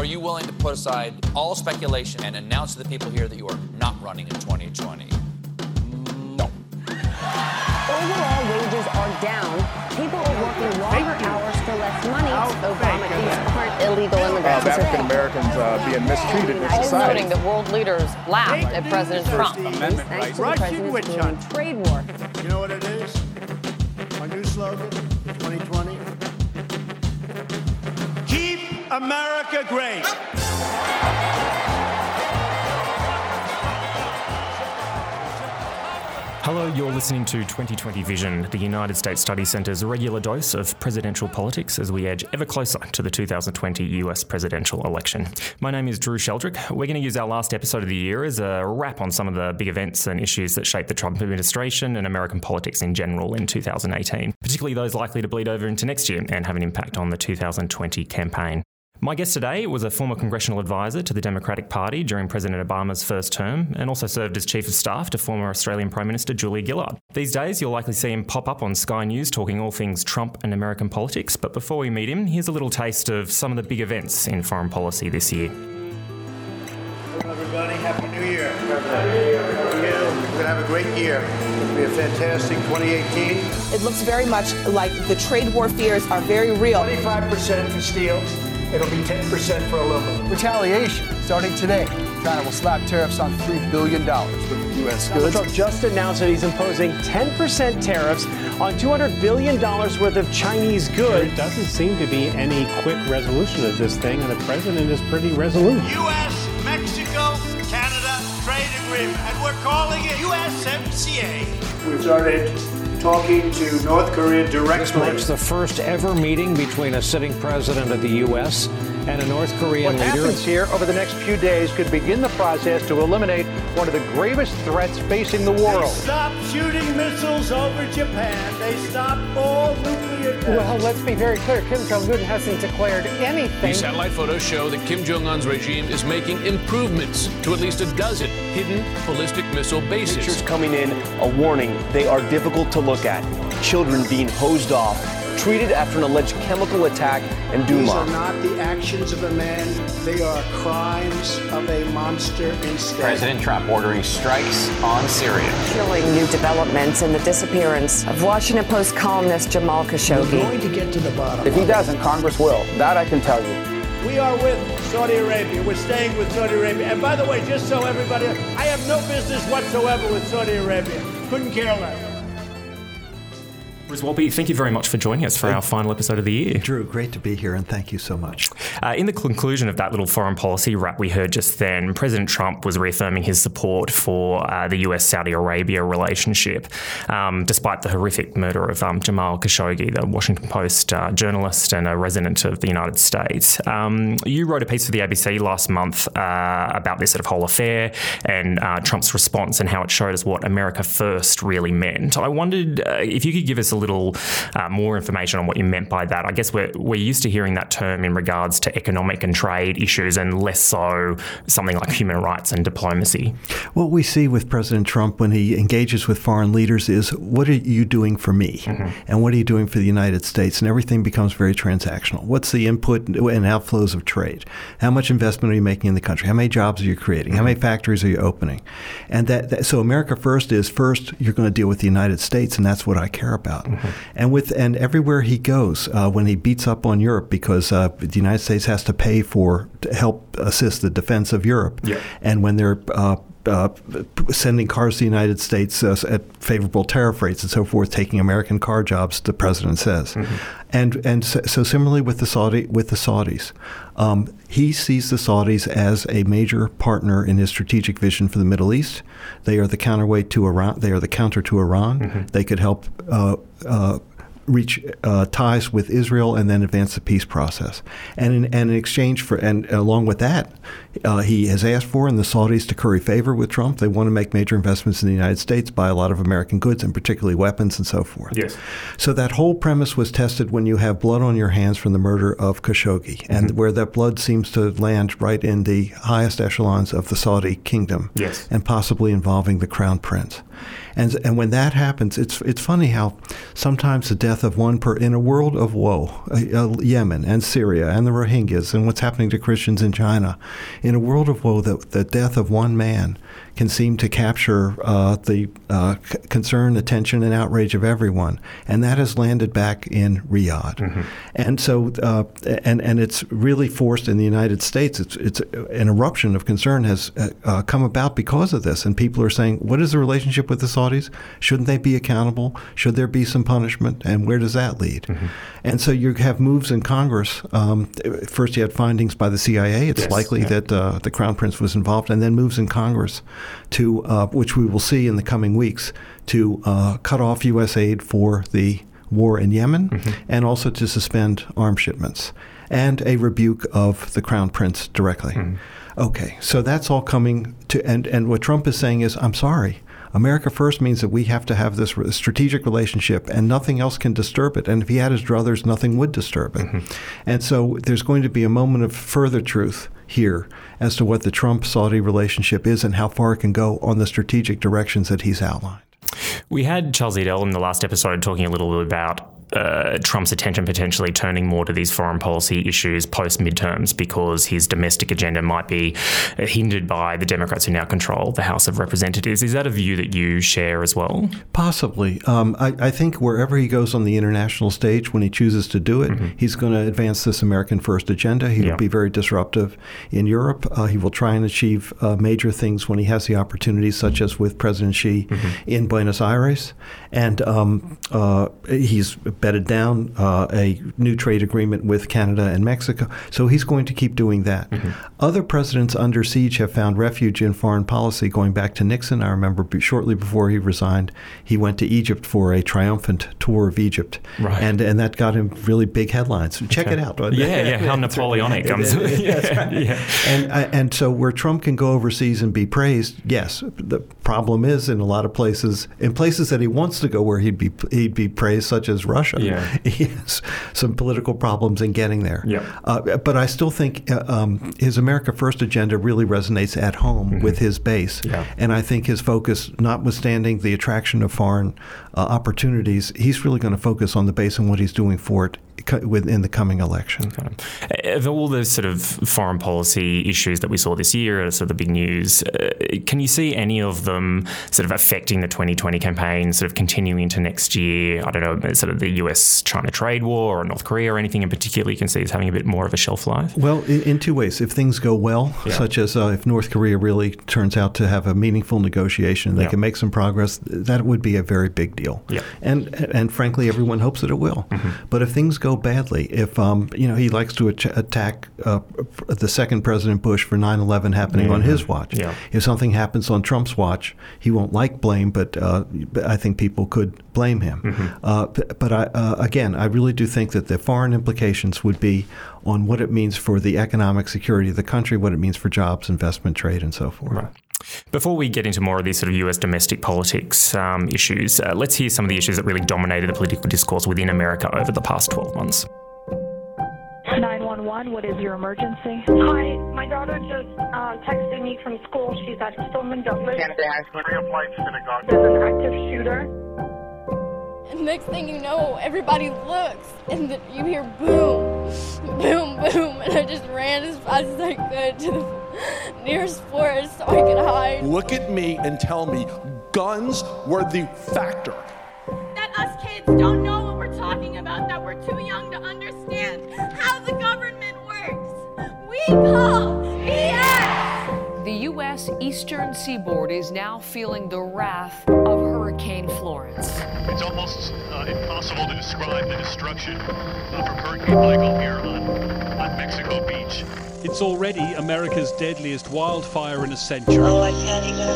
Are you willing to put aside all speculation and announce to the people here that you are not running in 2020? No. Overall wages are down. People are working longer hours for less money. Obamacare aren't illegal immigrants. African Americans being mistreated in society. Noting that world leaders laughed at President Trump. Thanks to the president's trade war. You know what it is? Our new slogan, 2020. Keep America great. Hello, you're listening to 2020 Vision, the United States Study Centre's regular dose of presidential politics as we edge ever closer to the 2020 US presidential election. My name is Drew Sheldrick. We're going to use our last episode of the year as a wrap on some of the big events and issues that shaped the Trump administration and American politics in general in 2018, particularly those likely to bleed over into next year and have an impact on the 2020 campaign. My guest today was a former congressional advisor to the Democratic Party during President Obama's first term and also served as Chief of Staff to former Australian Prime Minister Julia Gillard. These days, you'll likely see him pop up on Sky News talking all things Trump and American politics, but before we meet him, here's a little taste of some of the big events in foreign policy this year. Hello, everybody. Happy New Year. Happy New Year. We're going to have a great year. It'll be a fantastic 2018. It looks very much like the trade war fears are very real. 25% for steel. It'll be 10% for aluminum. Retaliation, starting today. China will slap tariffs on $3 billion worth of U.S. goods. Trump just announced that he's imposing 10% tariffs on $200 billion worth of Chinese goods. There doesn't seem to be any quick resolution of this thing, and the president is pretty resolute. U.S., Mexico, Canada trade agreement, and we're calling it USMCA. We've started talking to North Korea directly. This marks the first ever meeting between a sitting president of the U.S. and a North Korean leader. What happens here over the next few days could begin the process to eliminate one of the gravest threats facing the world. They stopped shooting missiles over Japan. They stopped all nuclear tests. Well, let's be very clear. Kim Jong-un hasn't declared anything. These satellite photos show that Kim Jong-un's regime is making improvements to at least a dozen hidden ballistic missile bases. Pictures coming in, a warning. They are difficult to look at. Children being hosed off, treated after an alleged chemical attack in Duma. These are not the actions of a man. They are crimes of a monster instead. President Trump ordering strikes on Syria. Chilling new developments in the disappearance of Washington Post columnist Jamal Khashoggi. We're going to get to the bottom. If he doesn't, Congress will. That I can tell you. We are with Saudi Arabia. We're staying with Saudi Arabia. And by the way, just so everybody, I have no business whatsoever with Saudi Arabia. Couldn't care less. Bruce Wolpe, thank you very much for joining us for our final episode of the year. Drew, great to be here, and thank you so much. In the conclusion of that little foreign policy wrap we heard just then, President Trump was reaffirming his support for the US-Saudi Arabia relationship, despite the horrific murder of Jamal Khashoggi, the Washington Post journalist and a resident of the United States. You wrote a piece for the ABC last month about this sort of whole affair and Trump's response and how it showed us what America first really meant. I wondered if you could give us a little more information on what you meant by that. I guess we're used to hearing that term in regards to economic and trade issues and less so something like human rights and diplomacy. What we see with President Trump when he engages with foreign leaders is, what are you doing for me? Mm-hmm. And what are you doing for the United States? And everything becomes very transactional. What's the input and outflows of trade? How much investment are you making in the country? How many jobs are you creating? Mm-hmm. How many factories are you opening? And so America first is first, you're going to deal with the United States, and that's what I care about. Mm-hmm. And everywhere he goes, when he beats up on Europe, because the United States has to pay to help assist the defense of Europe, yeah. And when they're sending cars to the United States at favorable tariff rates and so forth, taking American car jobs, the president says, mm-hmm. and so similarly with the Saudis. He sees the Saudis as a major partner in his strategic vision for the Middle East. They are the counterweight to Iran. They are the counter to Iran. Mm-hmm. They could help reach ties with Israel and then advance the peace process. And in exchange for, and along with that, he has asked for, and the Saudis to curry favor with Trump. They want to make major investments in the United States, buy a lot of American goods, and particularly weapons and so forth. Yes. So that whole premise was tested when you have blood on your hands from the murder of Khashoggi, and mm-hmm. where that blood seems to land right in the highest echelons of the Saudi kingdom, yes. and possibly involving the crown prince. And when that happens, it's funny how sometimes the death of one per in a world of woe, Yemen and Syria and the Rohingyas and what's happening to Christians in China, in a world of woe, the death of one man can seem to capture the concern, attention, and outrage of everyone, and that has landed back in Riyadh, mm-hmm. and so and it's really forced in the United States. It's an eruption of concern has come about because of this, and people are saying, what is the relationship with the Saudis? Shouldn't they be accountable? Should there be some punishment? And where does that lead? Mm-hmm. And so you have moves in Congress. First, you had findings by the CIA. It's likely that the Crown Prince was involved, and then moves in Congress to which we will see in the coming weeks, to cut off U.S. aid for the war in Yemen, mm-hmm. and also to suspend arms shipments, and a rebuke of the Crown Prince directly. Mm-hmm. Okay, so that's all coming to, and what Trump is saying is, I'm sorry, America first means that we have to have this strategic relationship, and nothing else can disturb it. And if he had his druthers, nothing would disturb it. Mm-hmm. And so there's going to be a moment of further truth here as to what the Trump-Saudi relationship is and how far it can go on the strategic directions that he's outlined. We had Charles Edel in the last episode talking a little bit about Trump's attention potentially turning more to these foreign policy issues post-midterms, because his domestic agenda might be hindered by the Democrats who now control the House of Representatives. Is that a view that you share as well? Possibly. I think wherever he goes on the international stage, when he chooses to do it, mm-hmm. he's going to advance this American First agenda. He will be very disruptive in Europe. He will try and achieve major things when he has the opportunity, such mm-hmm. as with President Xi mm-hmm. in Buenos Aires. And he's bedded down a new trade agreement with Canada and Mexico. So he's going to keep doing that. Mm-hmm. Other presidents under siege have found refuge in foreign policy. Going back to Nixon, I remember shortly before he resigned, he went to Egypt for a triumphant tour of Egypt. Right. And that got him really big headlines. Check it out. Yeah, how Napoleonic. And so where Trump can go overseas and be praised, yes. The problem is in a lot of places, in places that he wants to go where he'd be praised, such as Russia. Yeah. He has some political problems in getting there. Yep. But I still think his America First agenda really resonates at home mm-hmm. with his base. Yeah. And I think his focus, notwithstanding the attraction of foreign opportunities, he's really going to focus on the base and what he's doing for it within the coming election. Okay. Of all the sort of foreign policy issues that we saw this year, sort of the big news, can you see any of them sort of affecting the 2020 campaign, sort of continuing into next year? I don't know, sort of the US-China trade war or North Korea or anything in particular you can see is having a bit more of a shelf life? Well, in two ways. If things go well, such as if North Korea really turns out to have a meaningful negotiation and they can make some progress, that would be a very big deal. Yeah. And frankly, everyone hopes that it will. Mm-hmm. But if things go badly. If, he likes to attack the second President Bush for 9/11 happening mm-hmm. on his watch. Yeah. If something happens on Trump's watch, he won't like blame, but I think people could blame him. Mm-hmm. But I really do think that the foreign implications would be on what it means for the economic security of the country, what it means for jobs, investment, trade, and so forth. Right. Before we get into more of these sort of US domestic politics issues, let's hear some of the issues that really dominated the political discourse within America over the past 12 months. 911, what is your emergency? Hi, my daughter just texted me from school. She's at Stoneman Douglas. There's an active shooter. And next thing you know, everybody looks and you hear boom, boom, boom. And I just ran as fast as I could to the nearest forest so I could hide. Look at me and tell me guns were the factor. That us kids don't know what we're talking about, that we're too young to understand how the government works. We call BS. The U.S. Eastern Seaboard is now feeling the wrath of Hurricane Florence. It's almost impossible to describe the destruction from Hurricane Michael here on Mexico Beach. It's already America's deadliest wildfire in a century. Oh, I can't even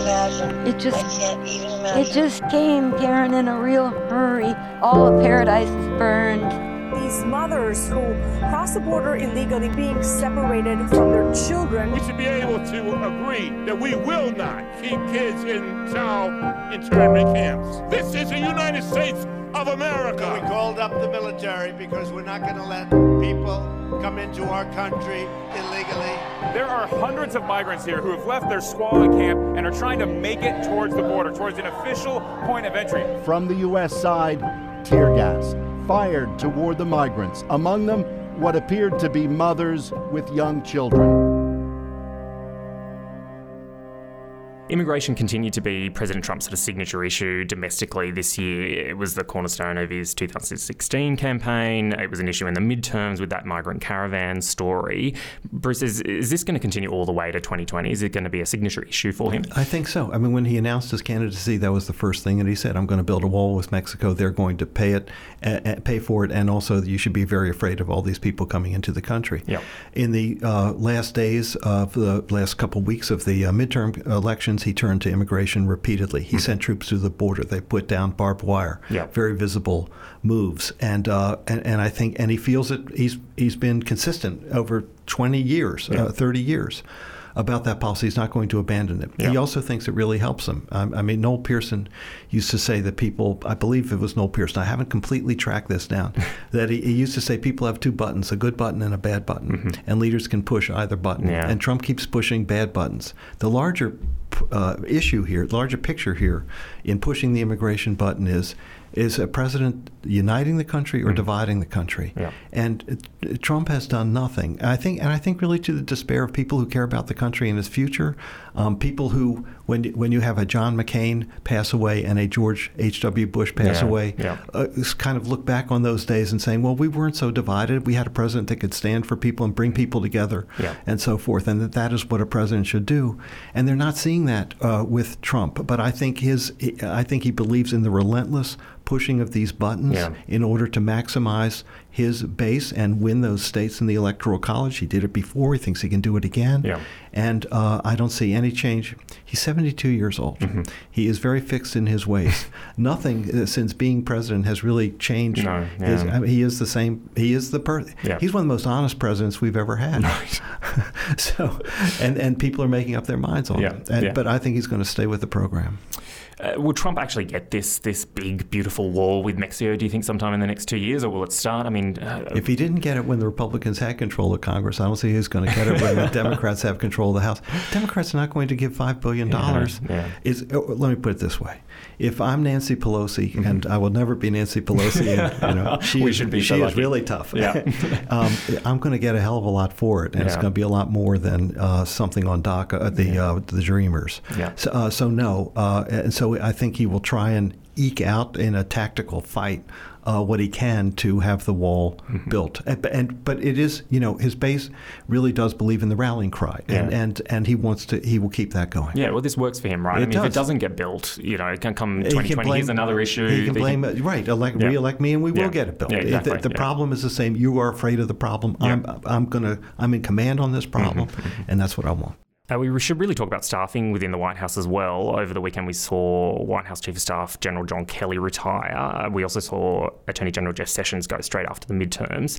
imagine. It just came, Karen, in a real hurry. All of paradise is burned. These mothers who cross the border illegally being separated from their children. We should be able to agree that we will not keep kids in child internment camps. This is the United States of America. We called up the military because we're not going to let people come into our country illegally. They're There are hundreds of migrants here who have left their squalid camp and are trying to make it towards the border, towards an official point of entry. From the U.S. side, tear gas fired toward the migrants. Among them, what appeared to be mothers with young children. Immigration continued to be President Trump's sort of signature issue domestically this year. It was the cornerstone of his 2016 campaign. It was an issue in the midterms with that migrant caravan story. Bruce, is this going to continue all the way to 2020? Is it going to be a signature issue for him? I think so. I mean, when he announced his candidacy, that was the first thing that he said. I'm going to build a wall with Mexico. They're going to pay for it. And also, you should be very afraid of all these people coming into the country. Yep. In the last days of the last couple of weeks of the midterm election, he turned to immigration repeatedly. He sent troops to the border. They put down barbed wire. Yeah. Very visible moves. And I think, and he feels it. He's been consistent over 20 years, 30 years about that policy. He's not going to abandon it. Yeah. He also thinks it really helps him. I mean, Noel Pearson used to say that people, I believe it was Noel Pearson, I haven't completely tracked this down, that he used to say people have two buttons, a good button and a bad button, and leaders can push either button. Yeah. And Trump keeps pushing bad buttons. The larger issue here, larger picture here in pushing the immigration button is a president uniting the country or dividing the country? Yeah. And Trump has done nothing. I think really to the despair of people who care about the country and its future, people who, when you have a John McCain pass away and a George H.W. Bush pass away, kind of look back on those days and saying, well, we weren't so divided. We had a president that could stand for people and bring people together and so forth, and that is what a president should do. And they're not seeing that with Trump. But I think he believes in the relentless pushing of these buttons in order to maximize his base and win those states in the Electoral College. He did it before. He thinks he can do it again. Yeah. And I don't see any change. He's 72 years old. Mm-hmm. He is very fixed in his ways. Nothing since being president has really changed. No, he is the same. He's one of the most honest presidents we've ever had. Right. So, and people are making up their minds on it. But I think he's going to stay with the program. Will Trump actually get this big, beautiful wall with Mexico, do you think, sometime in the next 2 years, or will it start? I mean, if he didn't get it when the Republicans had control of Congress, I don't see who's going to get it when the Democrats have control of the House. Democrats are not going to give $5 billion. Let me put it this way. If I'm Nancy Pelosi, and I will never be Nancy Pelosi, and, she is really tough. Yeah. I'm going to get a hell of a lot for it, and it's going to be a lot more than something on DACA, the Dreamers. Yeah. So no. So I think he will try and eke out in a tactical fight what he can to have the wall built. But it is, his base really does believe in the rallying cry, and he will keep that going. Yeah, well, this works for him, right? If it doesn't get built, it can come 2020, here's another issue. He can blame, re-elect me and we will get it built. Yeah, exactly. The problem is the same. You are afraid of the problem. Yeah. I'm in command on this problem, and that's what I want. We should really talk about staffing within the White House as well. Over the weekend, we saw White House Chief of Staff General John Kelly retire. We also saw Attorney General Jeff Sessions go straight after the midterms.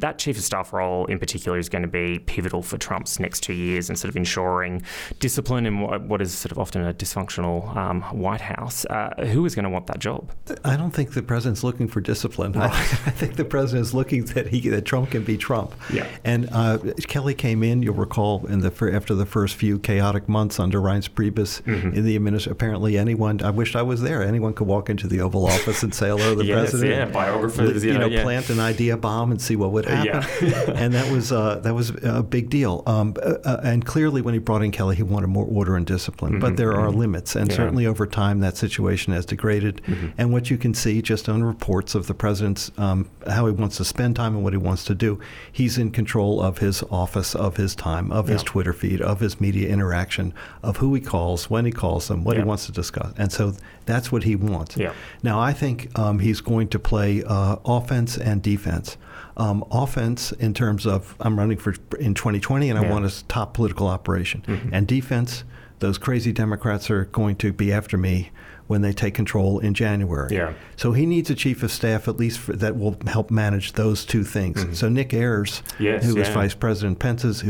That Chief of Staff role in particular is going to be pivotal for Trump's next 2 years and sort of ensuring discipline in what is sort of often a dysfunctional White House. Who is going to want that job? I don't think the president's looking for discipline. Right. I think the president is looking that Trump can be Trump. Yeah. And Kelly came in, you'll recall, after the first few chaotic months under Reince Priebus in the administration. Apparently I wished I was there. Anyone could walk into the Oval Office and say hello to the president. Biographers. Plant an idea bomb and see what would happen. Yeah. And that was a big deal. And clearly when he brought in Kelly, he wanted more order and discipline. But there are limits. And certainly over time, that situation has degraded. And what you can see just on reports of the president's, how he wants to spend time and what he wants to do, he's in control of his office, of his time, of his Twitter feed, of his media interaction, of who he calls, when he calls them, what he wants to discuss. And so that's what he wants. Yeah. Now, I think he's going to play offense and defense. Offense in terms of I'm running for in 2020 and I want a top political operation. And defense, those crazy Democrats are going to be after me when they take control in January. Yeah. So he needs a chief of staff, at least that will help manage those two things. So Nick Ayers, who is Vice President Pence's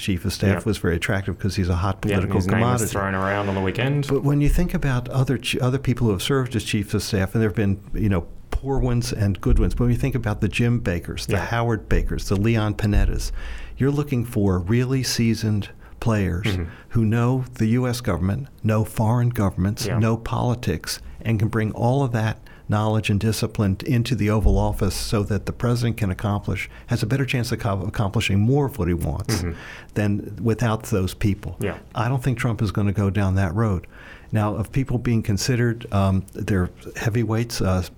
chief of staff, was very attractive because he's a hot political his commodity. Name was thrown around on the weekend. But when you think about other people who have served as chiefs of staff, and there have been, poor ones and good ones, but when you think about the Jim Bakers, the Howard Bakers, the Leon Panettas, You're looking for really seasoned players who know the U.S. government, know foreign governments, know politics, and can bring all of that knowledge and discipline into the Oval Office so that the president can accomplish, has a better chance of accomplishing more of what he wants than without those people. Yeah. I don't think Trump is going to go down that road. Now, of people being considered, there are heavyweights, Steve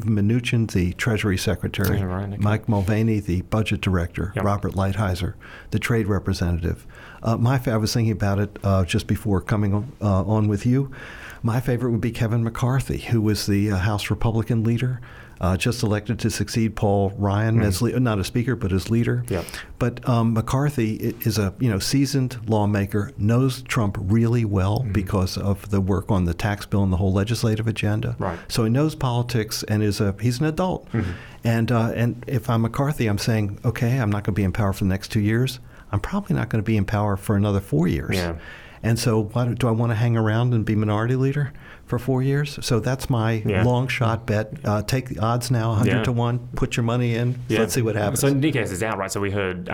Mnuchin, the Treasury Secretary, Mike Mulvaney, the Budget Director, Robert Lighthizer, the Trade Representative. I was thinking about it just before coming on with you. My favorite would be Kevin McCarthy, who was the House Republican leader, just elected to succeed Paul Ryan as not as speaker, but as leader. But McCarthy is a seasoned lawmaker, knows Trump really well because of the work on the tax bill and the whole legislative agenda. So he knows politics and is he's an adult. And if I'm McCarthy, I'm saying, okay, I'm not going to be in power for the next 2 years. I'm probably not going to be in power for another 4 years. And so why do I want to hang around and be minority leader for 4 years? So that's my long shot bet. Take the odds now, 100 to 1. Put your money in. Let's see what happens. So Nick Ayers is out, right? So we heard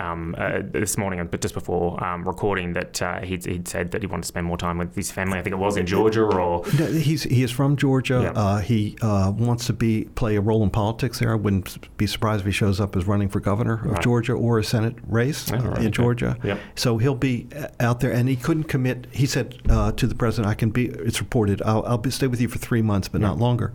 this morning, but just before recording, that he'd said that he wanted to spend more time with his family. I think it was in Georgia or... No, he is from Georgia. He wants to play a role in politics there. I wouldn't be surprised if he shows up as running for governor of Georgia or a Senate race in Georgia. So he'll be out there. And he couldn't commit. He said to the president, it's reported, I'll stay with you for 3 months, but not longer.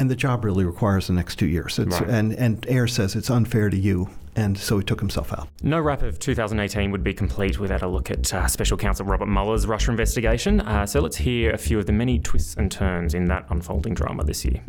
And the job really requires the next 2 years. And Ayers says it's unfair to you. And so he took himself out. No wrap of 2018 would be complete without a look at Special Counsel Robert Mueller's Russia investigation. So let's hear a few of the many twists and turns in that unfolding drama this year.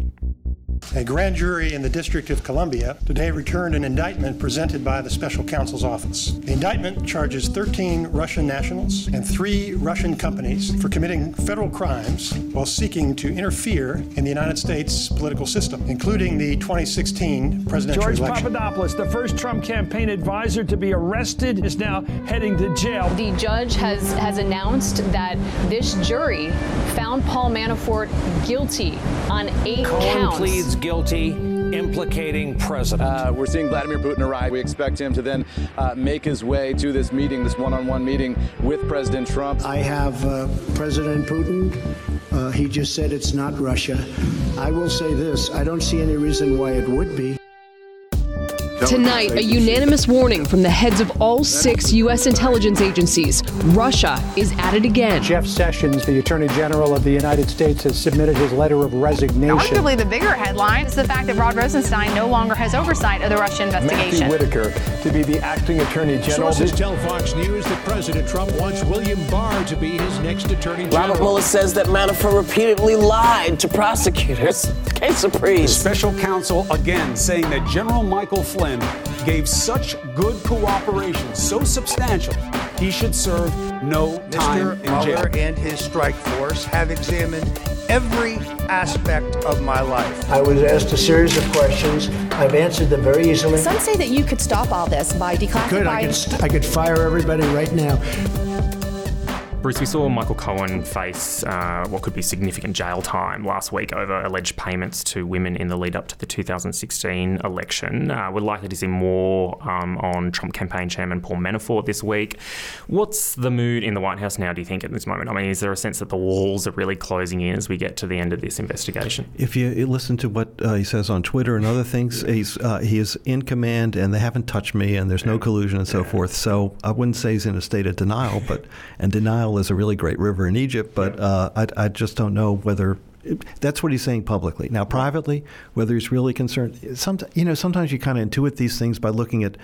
A grand jury in the District of Columbia today returned an indictment presented by the Special Counsel's Office. The indictment charges 13 Russian nationals and 3 Russian companies for committing federal crimes while seeking to interfere in the United States political system, including the 2016 presidential election. George Papadopoulos, the first Trump campaign advisor to be arrested, is now heading to jail. The judge has announced that this jury found Paul Manafort guilty on 8 counts. Pleads guilty, implicating president. We're seeing Vladimir Putin arrive. We expect him to then make his way to this meeting, this one-on-one meeting with President Trump. I have President Putin. He just said it's not Russia. I will say this. I don't see any reason why it would be. Tonight, a unanimous warning from the heads of all 6 U.S. intelligence agencies. Russia is at it again. Jeff Sessions, the Attorney General of the United States, has submitted his letter of resignation. Arguably the bigger headline is the fact that Rod Rosenstein no longer has oversight of the Russia investigation. Matthew Whitaker to be the acting Attorney General. Sources tell Fox News that President Trump wants William Barr to be his next Attorney General. Robert Mueller says that Manafort repeatedly lied to prosecutors. Case surprise. The special counsel again saying that General Michael Flynn gave such good cooperation, so substantial, he should serve no time in jail. Mr. Mueller and his strike force have examined every aspect of my life. I was asked a series of questions. I've answered them very easily. Some say that you could stop all this by declassifying. I could fire everybody right now. Bruce, we saw Michael Cohen face what could be significant jail time last week over alleged payments to women in the lead-up to the 2016 election. We're likely to see more on Trump campaign chairman Paul Manafort this week. What's the mood in the White House now, do you think, at this moment? I mean, is there a sense that the walls are really closing in as we get to the end of this investigation? If you listen to what he says on Twitter and other things, he is in command and they haven't touched me and there's no collusion and so forth. So I wouldn't say he's in a state of denial, and denial is a really great river in Egypt, but I just don't know whether that's what he's saying publicly. Now, privately, whether he's really concerned, sometimes you kind of intuit these things by looking at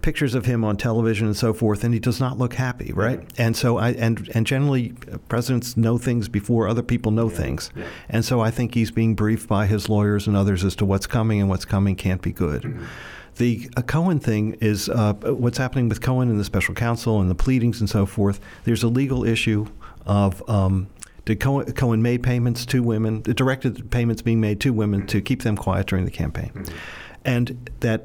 pictures of him on television and so forth, and he does not look happy, right? And so and generally, presidents know things before other people know things. And so I think he's being briefed by his lawyers and others as to what's coming, and what's coming can't be good. The Cohen thing is what's happening with Cohen and the special counsel and the pleadings and so forth. There's a legal issue of did Cohen made payments to women, directed payments being made to women to keep them quiet during the campaign. And the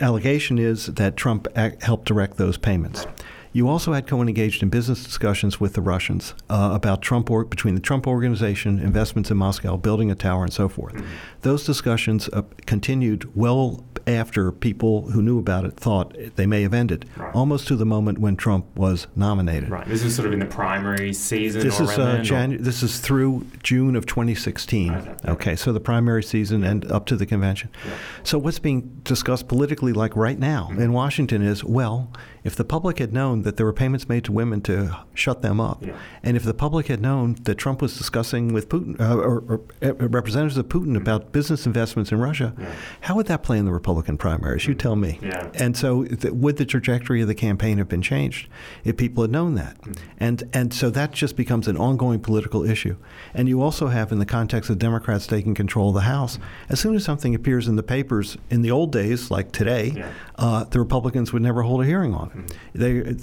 allegation is that Trump helped direct those payments. You also had Cohen engaged in business discussions with the Russians about between the Trump Organization, investments in Moscow, building a tower, and so forth. Those discussions continued well after people who knew about it thought they may have ended, right, almost to the moment when Trump was nominated. Right. This is sort of in the primary season. This is through June of 2016. Okay, so the primary season and up to the convention. Yeah. So what's being discussed politically, like right now in Washington, is, well, if the public had known that there were payments made to women to shut them up, yeah, and if the public had known that Trump was discussing with Putin or representatives of Putin about business investments in Russia, yeah, how would that play in the Republican primaries? You tell me. Yeah. And so would the trajectory of the campaign have been changed if people had known that? And so that just becomes an ongoing political issue. And you also have, in the context of Democrats taking control of the House, as soon as something appears in the papers in the old days, like today, yeah, the Republicans would never hold a hearing on it.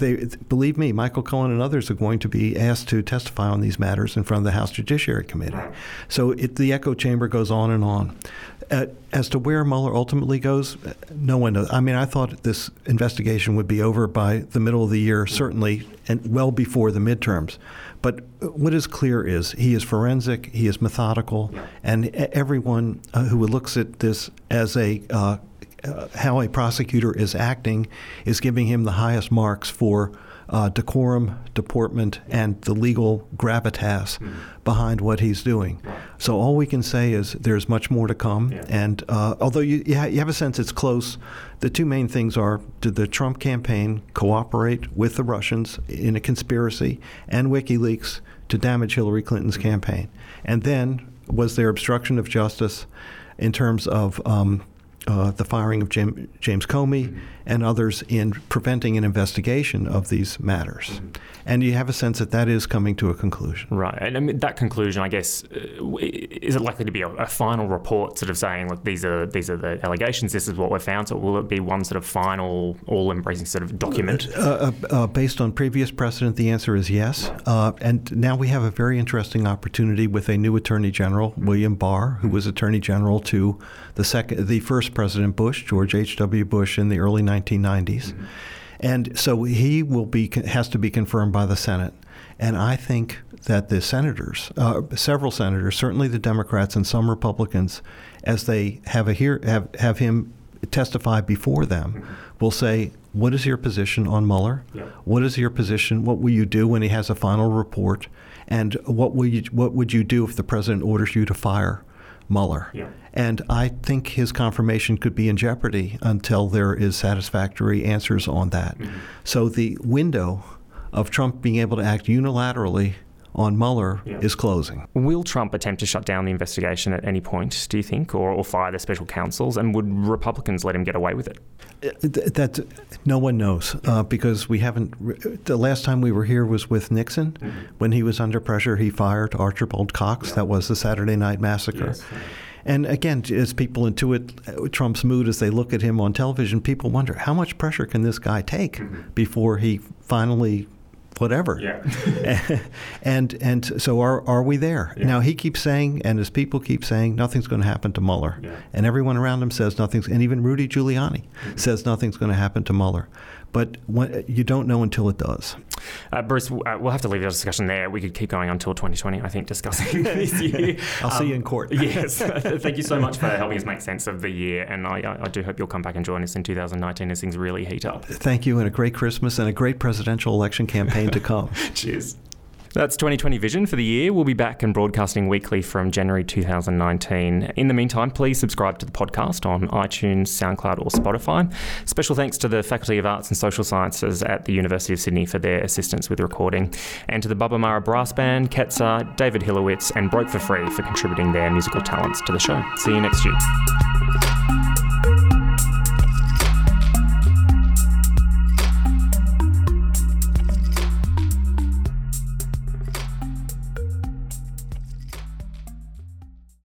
They believe me, Michael Cohen and others are going to be asked to testify on these matters in front of the House Judiciary Committee. Right. So the echo chamber goes on and on. As to where Mueller ultimately goes, no one knows. I mean, I thought this investigation would be over by the middle of the year, certainly, and well before the midterms. But what is clear is he is forensic, he is methodical, yeah, and everyone who looks at this as a how a prosecutor is acting is giving him the highest marks for decorum, deportment, and the legal gravitas behind what he's doing. Right. So all we can say is there's much more to come. Yeah. And although you have a sense it's close, the two main things are, did the Trump campaign cooperate with the Russians in a conspiracy and WikiLeaks to damage Hillary Clinton's campaign? And then, was there obstruction of justice in terms of the firing of James Comey and others in preventing an investigation of these matters. And you have a sense that that is coming to a conclusion. Right. And I mean, that conclusion, I guess, is it likely to be a final report sort of saying, look, these are the allegations, this is what we've found, so will it be one sort of final, all-embracing sort of document? Based on previous precedent, the answer is yes. And now we have a very interesting opportunity with a new Attorney General, William Barr, who was Attorney General to the first President Bush, George H.W. Bush, in the early 1990s. And so he has to be confirmed by the Senate. And I think that the senators, several senators, certainly the Democrats and some Republicans, as they have him testify before them, will say, what is your position on Mueller? Yeah. What is your position? What will you do when he has a final report? And what would you do if the president orders you to fire Mueller? Yeah. And I think his confirmation could be in jeopardy until there is satisfactory answers on that. So the window of Trump being able to act unilaterally on Mueller is closing. Will Trump attempt to shut down the investigation at any point, do you think, or fire the special counsels? And would Republicans let him get away with it? That no one knows, because we haven't. The last time we were here was with Nixon. When he was under pressure, he fired Archibald Cox. Yeah. That was the Saturday Night Massacre. Yes. And again, as people intuit Trump's mood as they look at him on television, people wonder, how much pressure can this guy take before he finally whatever. Yeah. and so are we there? Yeah. Now, he keeps saying, and his people keep saying, nothing's going to happen to Mueller. Yeah. And everyone around him says nothing's, and even Rudy Giuliani says nothing's going to happen to Mueller. But you don't know until it does. Bruce, we'll have to leave the discussion there. We could keep going until 2020, I think, discussing this year. I'll see you in court. Yes. Thank you so much for helping us make sense of the year. And I do hope you'll come back and join us in 2019 as things really heat up. Thank you, and a great Christmas and a great presidential election campaign to come. Cheers. That's 2020 Vision for the year. We'll be back and broadcasting weekly from January 2019. In the meantime, please subscribe to the podcast on iTunes, SoundCloud or Spotify. Special thanks to the Faculty of Arts and Social Sciences at the University of Sydney for their assistance with recording, and to the Bubba Mara Brass Band, Ketza, David Hilowitz and Broke for Free for contributing their musical talents to the show. See you next year.